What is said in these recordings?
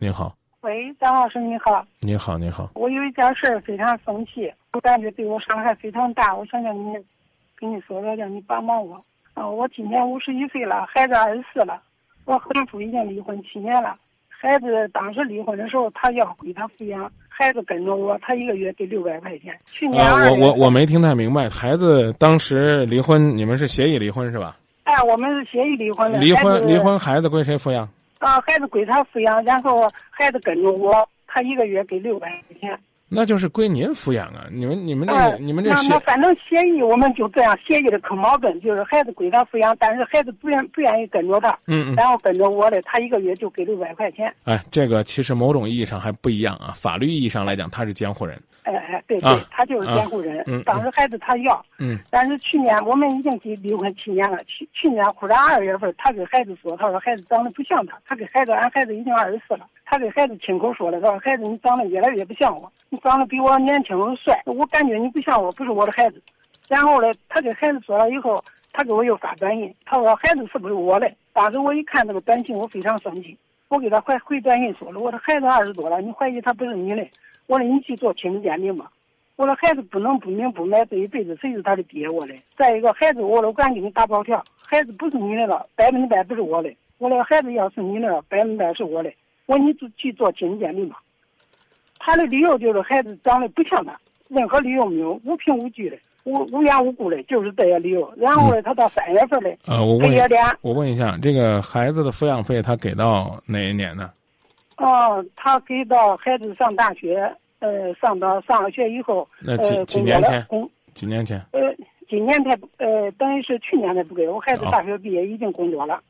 您好。喂，张老师，你好。你好，你好。我有一件事儿非常生气，我感觉对我伤害非常大，我想让你跟你说说，让你帮帮我。我今年51岁了，孩子24了，我和前夫已经离婚7年了。孩子当时离婚的时候，他要给他抚养，孩子跟着我，他一个月给600块钱。去年我没听太明白，孩子当时离婚，你们是协议离婚是吧？哎，我们是协议离婚的。离婚，孩子归谁抚养？孩子归他抚养，然后孩子跟着我，他一个月给600块钱。那就是归您抚养啊！你们这反正协议我们就这样协议的可矛盾，就是孩子归他抚养，但是孩子不愿意跟着他，然后跟着我的，他一个月就给600块钱。哎，这个其实某种意义上还不一样啊，法律意义上来讲他是监护人。哎，对、啊，他就是监护人。当时孩子他要，但是去年我们已经离婚7年了。去年忽然2月份，他给孩子说，他说孩子长得不像他，他给孩子，俺孩子已经24了，他给孩子亲口说了，他说孩子你长得越来越不像我，你长得比我年轻帅，我感觉你不像我，不是我的孩子。然后呢，他给孩子说了以后，他给我又发短信，他说孩子是不是我的？当时我一看这个短信，我非常生气，我给他回短信说了，我的孩子20多了，你怀疑他不是你的？我说你去做亲子鉴定吧。我说孩子不能不明不白，这一辈子谁是他的爹？我的。再一个，孩子我敢给你打包票，孩子不是你的了，100%不是我的。我说孩子要是你的，100%是我的。我说你去做亲子鉴定吧。他的理由就是孩子长得不像他，任何理由没有，无凭无据的，无缘无故的，就是这些理由。然后呢，他到3月份的，我问一下，这个孩子的抚养费他给到哪一年呢？他给到孩子上大学，上了学以后，那几年前？今年才等于是去年才不给我孩子大学毕业，已经工作了。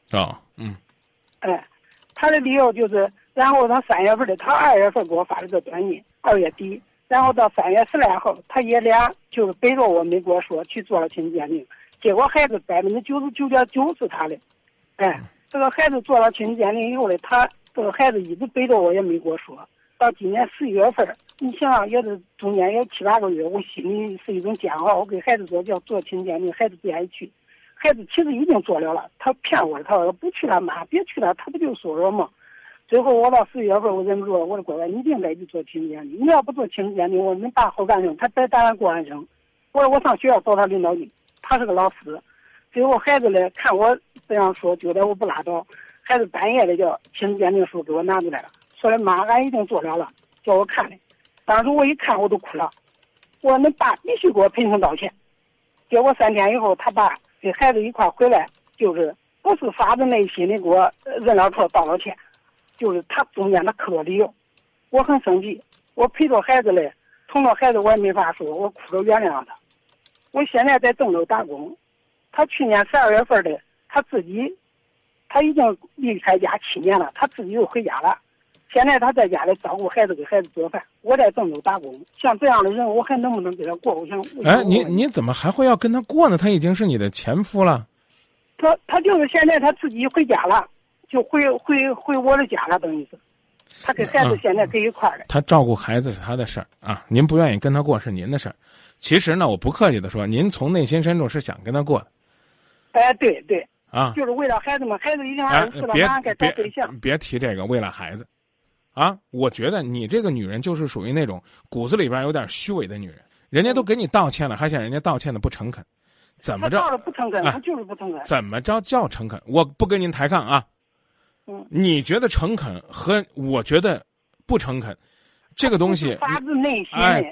他的理由就是，然后他3月份的，他2月份给我发了个短信，2月底，然后到3月10来号，他爷俩就是背着我没跟我说去做了亲子鉴定，结果孩子99.9%是他的，这个孩子做了亲子鉴定以后呢，他。这个孩子一直背着我也没跟我说，到今年4月份，你想想也是中间有7、8个月，我心里是一种煎熬。我给孩子说要做亲子鉴定，孩子不愿意去，孩子其实已经做了了，他骗我，他说不去了妈，别去了，他不就说了吗？最后我到4月份我忍不住了，我说乖乖，你一定得去做亲子鉴定，你要不做亲子鉴定，我们爸后半生他再打算过半生。我说我上学校找他领导去，他是个老师。最后孩子呢看我这样说，觉得我不拉倒。孩子半夜的叫亲子鉴定书给我拿出来了，说了妈，俺已经做了，叫我看的。当时我一看我都哭了，我说恁爸必须给我赔偿道歉。结果3天以后，他爸给孩子一块回来，就是不是发自内心的给我认了错道了歉，就是他中间他磕了理由。我很生气，我陪着孩子嘞，疼着孩子我也没法说，我哭着原谅了他。我现在在郑州打工，他去年12月份的，他自己。他已经离开家7年了，他自己又回家了。现在他在家里照顾孩子，给孩子做饭。我在郑州打工，像这样的人，我还能不能给他过？你怎么还会要跟他过呢？他已经是你的前夫了。他就是现在他自己回家了，就回我的家了，等于是。他跟孩子现在跟一块儿的。他照顾孩子是他的事儿啊，您不愿意跟他过是您的事儿。其实呢，我不客气的说，您从内心深处是想跟他过的。哎，对。啊，就是为了孩子嘛，孩子一定还是了，妈该找对象。别提这个为了孩子，啊，我觉得你这个女人就是属于那种骨子里边有点虚伪的女人。人家都给你道歉了，还嫌人家道歉的不诚恳，怎么着？道了不诚恳，他就是不诚恳。怎么着叫诚恳？我不跟您抬杠啊。你觉得诚恳和我觉得不诚恳，这个东西发自内心。哎，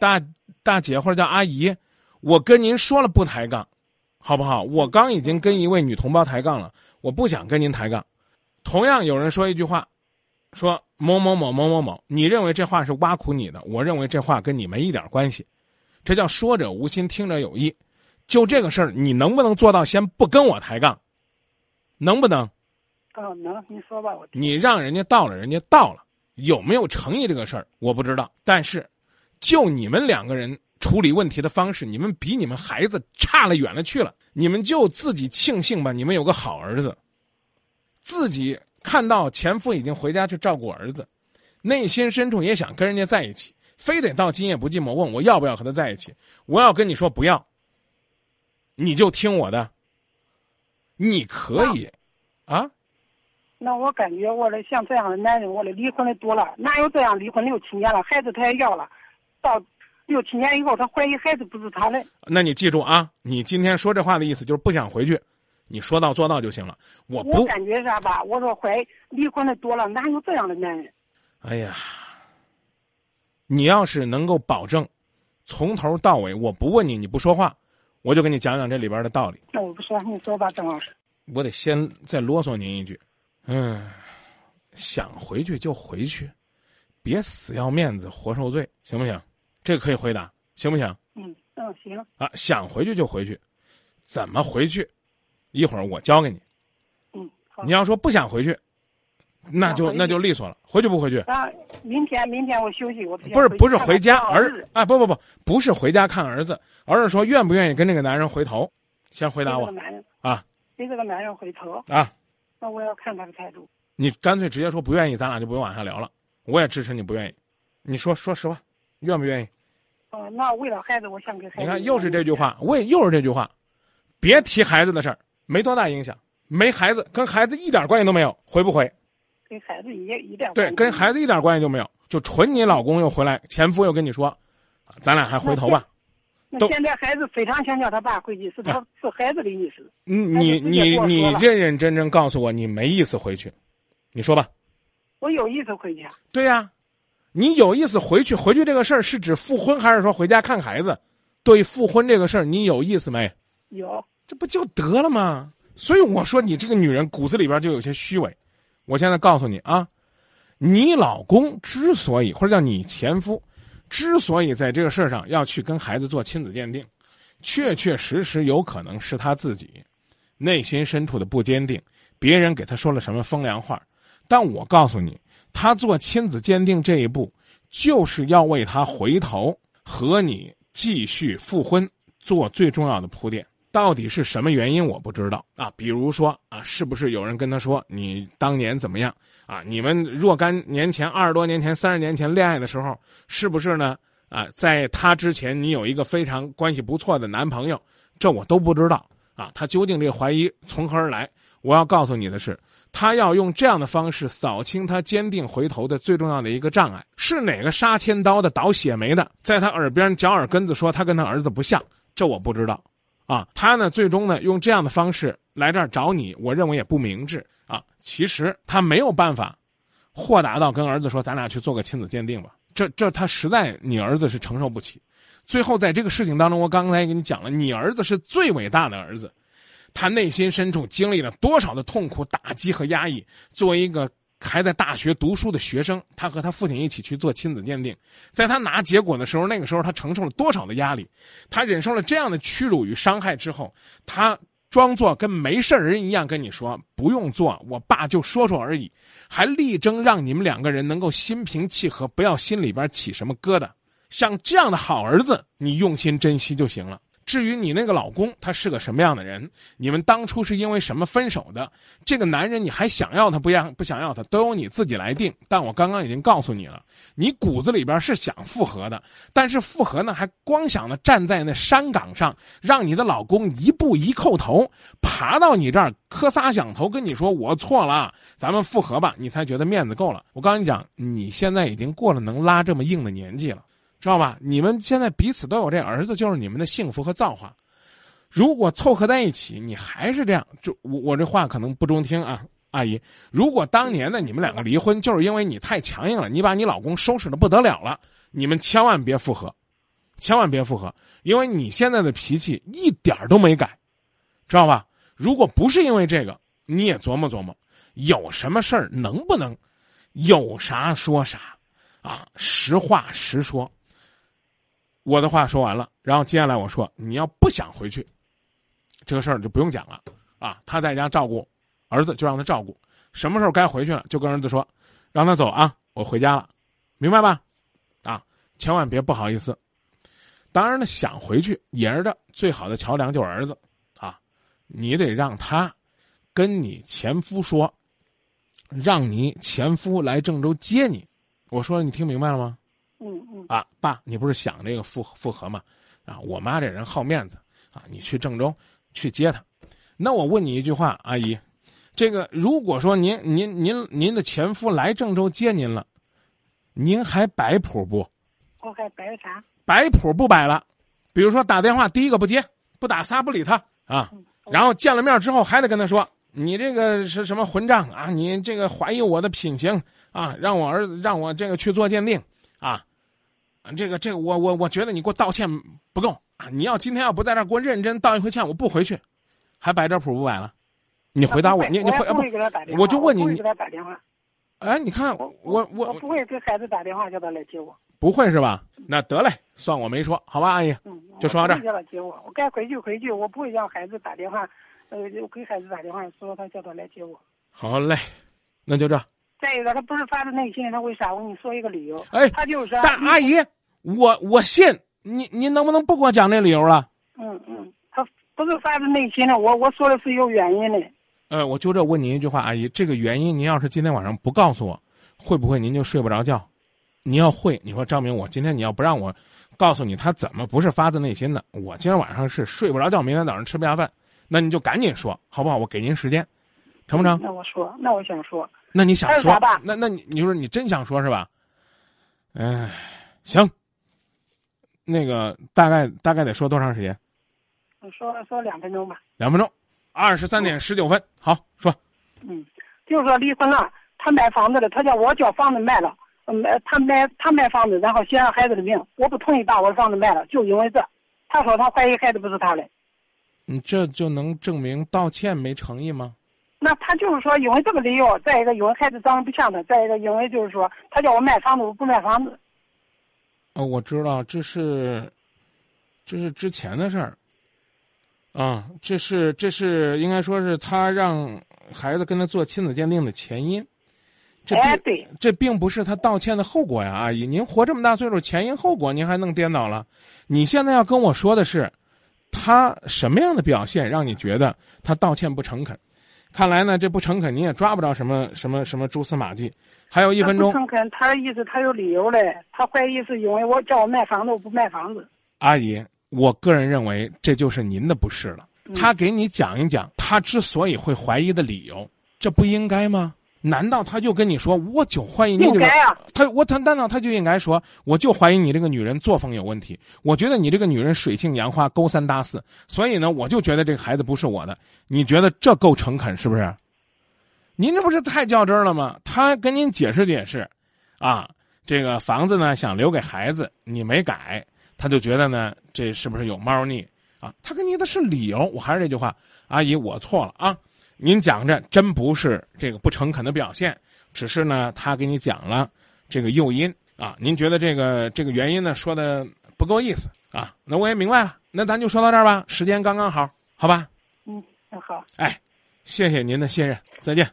大姐或者叫阿姨，我跟您说了不抬杠。好不好？我刚已经跟一位女同胞抬杠了，我不想跟您抬杠。同样有人说一句话，说某某某某某某，你认为这话是挖苦你的，我认为这话跟你没一点关系，这叫说者无心，听者有意。就这个事儿，你能不能做到先不跟我抬杠？能不能？能，你说吧，我听。你让人家到了，人家到了，有没有诚意这个事儿我不知道，但是就你们两个人。处理问题的方式，你们比你们孩子差了远了去了。你们就自己庆幸吧，你们有个好儿子。自己看到前夫已经回家去照顾儿子，内心深处也想跟人家在一起，非得到今夜不寂寞问我要不要和他在一起。我要跟你说不要，你就听我的。你可以，啊？那我感觉我的像这样的男人，我的离婚的多了，哪有这样离婚6、7年了，孩子他也要了，到6、7年以后他怀疑孩子不是他的。那你记住啊，你今天说这话的意思就是不想回去，你说到做到就行了。我感觉啥吧？我说怀离婚的多了，哪有这样的男人？哎呀，你要是能够保证，从头到尾我不问你，你不说话，我就给你讲讲这里边的道理。那我不说，你说吧，郑老师。我得先再啰嗦您一句。想回去就回去，别死要面子活受罪，行不行？这个可以回答，行不行？行啊，想回去就回去，怎么回去一会儿我教给你。好，你要说不想回去，那就利索了。回去不回去啊？明天我休息，我不是回家，不是回家看儿子，而是说愿不愿意跟这个男人回头。先回答我啊，跟这个男人回头啊。那我要看他的态度。你干脆直接说不愿意，咱俩就不用往下聊了。我也支持你不愿意。你说实话，愿不愿意？那为了孩子，我想给孩子。你看，又是这句话，别提孩子的事儿，没多大影响，没孩子，跟孩子一点关系都没有。回不回？跟孩子一点关系。对，跟孩子一点关系都没有，就纯你老公又回来，前夫又跟你说，咱俩还回头吧。那现在孩子非常想叫他爸回去，是孩子的意思。你认认真真告诉我，你没意思回去，你说吧。我有意思回去。对呀，你有意思回去，回去这个事儿是指复婚，还是说回家看孩子？对复婚这个事儿，你有意思没有？这不就得了吗？所以我说你这个女人骨子里边就有些虚伪。我现在告诉你啊，你老公之所以，或者叫你前夫之所以在这个事上要去跟孩子做亲子鉴定，确确实实有可能是他自己内心深处的不坚定，别人给他说了什么风凉话。但我告诉你，他做亲子鉴定这一步，就是要为他回头和你继续复婚做最重要的铺垫。到底是什么原因我不知道啊，比如说啊，是不是有人跟他说你当年怎么样啊？你们若干年前、20多年前、30年前恋爱的时候，是不是呢？啊，在他之前你有一个非常关系不错的男朋友，这我都不知道啊。他究竟这个怀疑从何而来？我要告诉你的是，他要用这样的方式扫清他坚定回头的最重要的一个障碍。是哪个杀千刀的倒血霉的，在他耳边嚼耳根子说他跟他儿子不像？这我不知道。啊，他呢，最终呢，用这样的方式来这儿找你，我认为也不明智啊。其实他没有办法豁达到跟儿子说，咱俩去做个亲子鉴定吧。这他实在，你儿子是承受不起。最后在这个事情当中，我刚才也跟你讲了，你儿子是最伟大的儿子，他内心深处经历了多少的痛苦、打击和压抑。作为一个还在大学读书的学生，他和他父亲一起去做亲子鉴定，在他拿结果的时候，那个时候他承受了多少的压力，他忍受了这样的屈辱与伤害之后，他装作跟没事人一样跟你说不用做，我爸就说说而已，还力争让你们2个人能够心平气和，不要心里边起什么疙瘩。像这样的好儿子，你用心珍惜就行了。至于你那个老公他是个什么样的人，你们当初是因为什么分手的，这个男人你还想要他不想要他，都由你自己来定。但我刚刚已经告诉你了，你骨子里边是想复合的，但是复合呢还光想着站在那山岗上，让你的老公一步一叩头爬到你这儿磕仨响头跟你说我错了，咱们复合吧，你才觉得面子够了。我跟你讲，你现在已经过了能拉这么硬的年纪了，知道吧？你们现在彼此都有这儿子，就是你们的幸福和造化。如果凑合在一起，你还是这样，就我这话可能不中听啊，阿姨。如果当年呢，你们2个离婚，就是因为你太强硬了，你把你老公收拾的不得了了，你们千万别复合，千万别复合，因为你现在的脾气一点都没改，知道吧？如果不是因为这个，你也琢磨琢磨，有什么事儿能不能有啥说啥啊，实话实说。我的话说完了，然后接下来我说，你要不想回去，这个事儿就不用讲了啊。他在家照顾儿子，就让他照顾，什么时候该回去了就跟儿子说，让他走啊，我回家了，明白吧？啊，千万别不好意思。当然了，想回去也是的，最好的桥梁就是儿子啊，你得让他跟你前夫说，让你前夫来郑州接你。我说你听明白了吗？啊，爸，你不是想这个复合吗？啊，我妈这人好面子啊，你去郑州去接她。那我问你一句话，阿姨，这个如果说您的前夫来郑州接您了，您还摆谱不？我还摆啥？摆谱不摆了，比如说打电话第一个不接，不打仨不理他啊，然后见了面之后还得跟他说，你这个是什么混账啊？你这个怀疑我的品行啊，让我这个去做鉴定啊，这个我觉得你给我道歉不够啊，你要今天要不在这儿给我认真道一回歉，我不回去，还摆这谱不摆了？你回答我，你回我就问你，你给他打电话。哎，你看我不会给孩子打电话叫他来接我。不会是吧？那得嘞，算我没说，好吧，阿姨，就说到这。叫他接我，我该回去回去，我不会让孩子打电话，我给孩子打电话说他叫他来接我。好嘞，那就这。再一个，他不是发自内心，他为啥？我跟你说一个理由。哎，他就是。但阿姨，我信您能不能不给我讲这理由了？嗯，他不是发自内心的，我说的是有原因的。我就这问您一句话，阿姨，这个原因您要是今天晚上不告诉我，会不会您就睡不着觉？你要会，你说张明，我今天你要不让我告诉你他怎么不是发自内心的，我今天晚上是睡不着觉，明天早上吃不下饭，那你就赶紧说，好不好？我给您时间，成不成？那我想说。那你想说？那你说你真想说是吧？哎，行。那个大概得说多长时间？我说2分钟吧。2分钟，23:19。好，说。就是说离婚了，他买房子了，他叫我叫房子卖了。他卖房子，然后先让孩子的命，我不同意把我的房子卖了，就因为这，他说他怀疑孩子不是他的。你这就能证明道歉没诚意吗？那他就是说因为这个理由，再一个因为孩子长得不像他，再一个因为就是说他叫我卖房子，我不卖房子。我知道这是之前的事儿。啊，这是应该说是他让孩子跟他做亲子鉴定的前因。这并不是他道歉的后果呀，阿姨，您活这么大岁数，前因后果您还弄颠倒了？你现在要跟我说的是，他什么样的表现让你觉得他道歉不诚恳？看来呢，这不诚恳你也抓不着什么蛛丝马迹。还有1分钟。不诚恳，他的意思他有理由嘞，他怀疑是因为我叫我卖房子，我不卖房子。阿姨，我个人认为这就是您的不是了。他给你讲一讲他之所以会怀疑的理由，这不应该吗？难道他就跟你说我就怀疑你这个？难道他就应该说我就怀疑你这个女人作风有问题？我觉得你这个女人水性杨花，勾三搭四，所以呢，我就觉得这个孩子不是我的。你觉得这够诚恳是不是？您这不是太较真了吗？他跟您解释解释，啊，这个房子呢想留给孩子，你没改，他就觉得呢这是不是有猫腻啊？他跟你的是理由。我还是这句话，阿姨，我错了啊。您讲这真不是这个不诚恳的表现，只是呢他给你讲了这个诱因啊，您觉得这个原因呢说的不够意思啊，那我也明白了，那咱就说到这儿吧，时间刚刚好，好吧？好。哎，谢谢您的信任，再见。